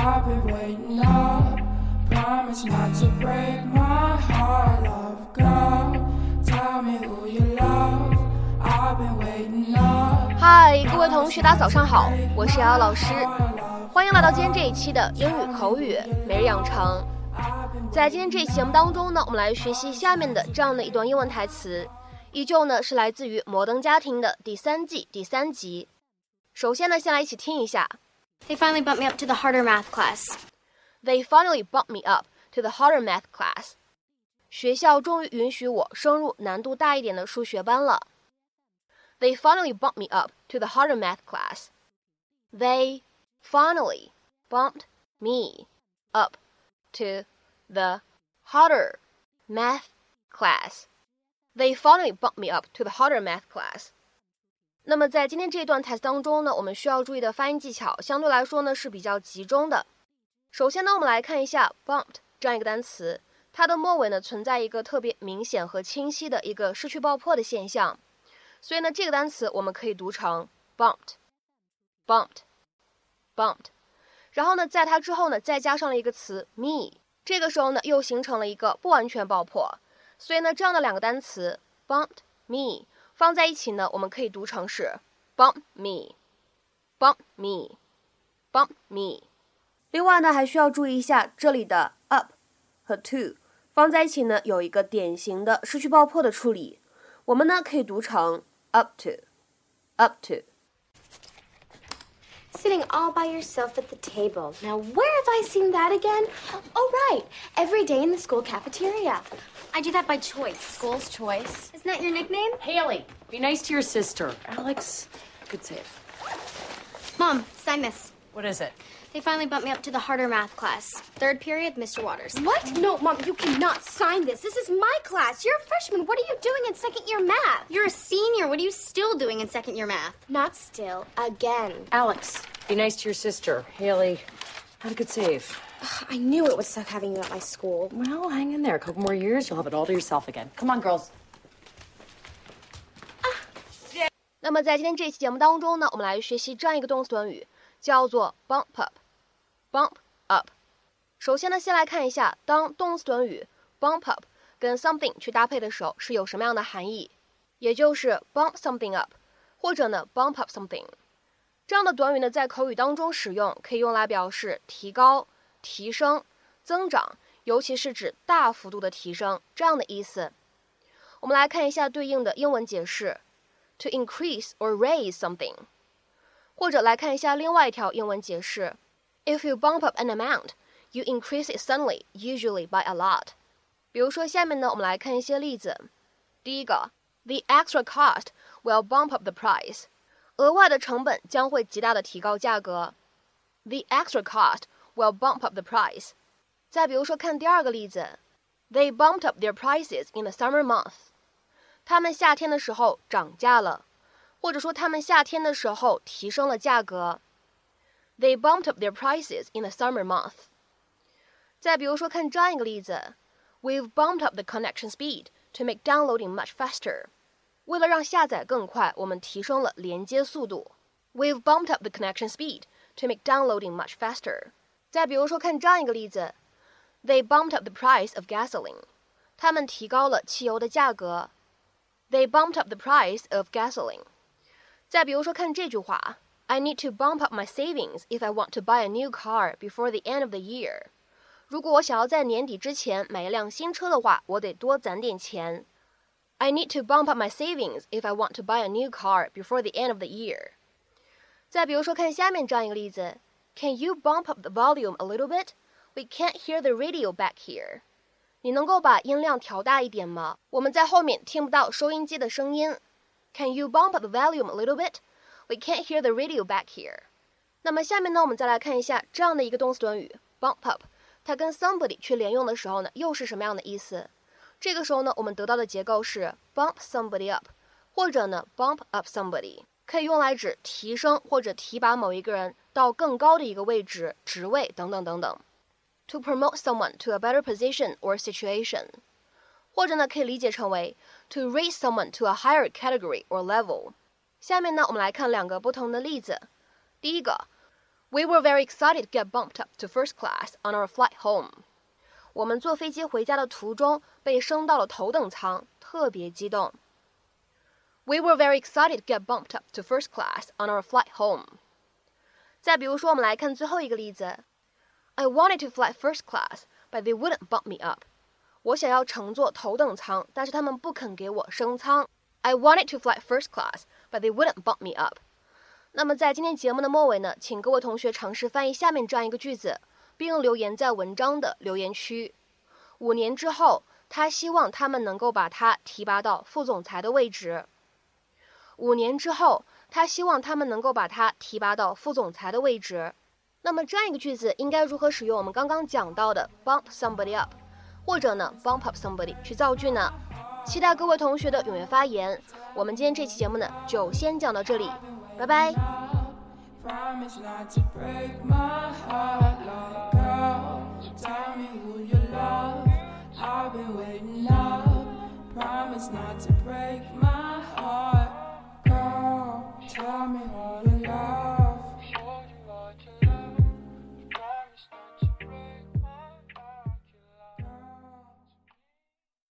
I've been waiting up. Promise not to break my heart, love girl. Tell me who you love. I've been waiting up. Hi， 各位同学，大家早上好，我是瑶瑶老师，欢迎来到今天这一期的英语口语每日养成。在今天这一期节目当中呢，我们来学习下面的这样的一段英文台词，依旧呢是来自于《摩登家庭》的第三季第三集。首先呢，先来一起听一下。They finally bumped me up to the harder math class. They finally bumped me up to the harder math class. 学校终于允许我升入难度大一点的数学班了。They finally bumped me up to the harder math class. They finally bumped me up to the harder math class.They finally bumped me up to the harder math class. 那么在今天这一段台词当中呢，我们需要注意的发音技巧相对来说呢是比较集中的。首先呢，我们来看一下 bumped 这样一个单词，它的末尾呢存在一个特别明显和清晰的一个失去爆破的现象，所以呢这个单词我们可以读成 bumped bumped bumped， 然后呢在它之后呢再加上了一个词 me， 这个时候呢又形成了一个不完全爆破，所以呢这样的两个单词 bumped me 放在一起呢，我们可以读成是 bump me bump me bump me。 另外呢还需要注意一下，这里的 up 和 to 放在一起呢有一个典型的失去爆破的处理，我们呢可以读成 up to up to。 Sitting all by yourself at the table. Now where have I seen that again? Oh right, every day in the school cafeteria.I do that by choice. School's choice. Isn't that your nickname? Haley, be nice to your sister. Alex, good save. Mom, sign this. What is it? They finally bumped me up to the harder math class. Third period, Mr. Waters. What? No, Mom, you cannot sign this. This is my class. You're a freshman. What are you doing in second year math? You're a senior. What are you still doing in second year math? Not still. Again. Alex, be nice to your sister. Haley, have a good save.I knew it would suck having you at my school. Well, hang in there. A couple more years, you'll have it all to yourself again. Come on, girls. 那么在今天这期节目当中呢，我们来学习这样一个动词短语，叫做 bump up。bump up。首先呢，先来看一下，当动词短语 bump up 跟 something 去搭配的时候，是有什么样的含义？也就是 bump something up， 或者呢 bump up something。这样的短语呢，在口语当中使用，可以用来表示提高。提升、增长，尤其是指大幅度的提升，这样的意思。我们来看一下对应的英文解释 to increase or raise something， 或者来看一下另外一条英文解释 if you bump up an amount, you increase it suddenly, usually by a lot。 比如说下面呢，我们来看一些例子。第一个 the extra cost will bump up the price， 额外的成本将会极大的提高价格。 the extra cost will bump up the price。 再比如说看第二个例子， They bumped up their prices in the summer month。 他们夏天的时候涨价了，或者说他们夏天的时候提升了价格。 They bumped up their prices in the summer month。 再比如说看这样一个例子， We've bumped up the connection speed to make downloading much faster。 为了让下载更快，我们提升了连接速度。 We've bumped up the connection speed to make downloading much faster。再比如说看这样一个例子， They bumped up the price of gasoline。 他们提高了汽油的价格。 They bumped up the price of gasoline。 再比如说看这句话， I need to bump up my savings if I want to buy a new car before the end of the year。 如果我想要在年底之前买一辆新车的话，我得多攒点钱。 I need to bump up my savings if I want to buy a new car before the end of the year。 再比如说看下面这样一个例子，Can you bump up the volume a little bit? We can't hear the radio back here. 你能够把音量调大一点吗？我们在后面听不到收音机的声音。Can you bump up the volume a little bit? We can't hear the radio back here. 那么下面呢，我们再来看一下这样的一个动词短语 bump up， 它跟 somebody 去连用的时候呢，又是什么样的意思？这个时候呢，我们得到的结构是 bump somebody up， 或者呢 bump up somebody， 可以用来指提升或者提拔某一个人。到更高的一个位置、职位等等等等。To promote someone to a better position or situation， 或者呢可以理解成为 to raise someone to a higher category or level。 下面呢我们来看两个不同的例子。第一个 We were very excited to get bumped up to first class on our flight home. 我们坐飞机回家的途中被升到了头等舱，特别激动。We were very excited to get bumped up to first class on our flight home. 再比如说，我们来看最后一个例子。I wanted to fly first class, but they wouldn't bump me up. 我想要乘坐头等舱，但是他们不肯给我升舱。I wanted to fly first class, but they wouldn't bump me up. 那么在今天节目的末尾呢，请各位同学尝试翻译下面这样一个句子，并留言在文章的留言区。5年之后，他希望他们能够把他提拔到副总裁的位置。5年之后，他希望他们能够把他提拔到副总裁的位置。那么这样一个句子应该如何使用我们刚刚讲到的 bump somebody up 或者呢 bump up somebody 去造句呢？期待各位同学的踊跃发言。我们今天这期节目呢就先讲到这里，拜拜。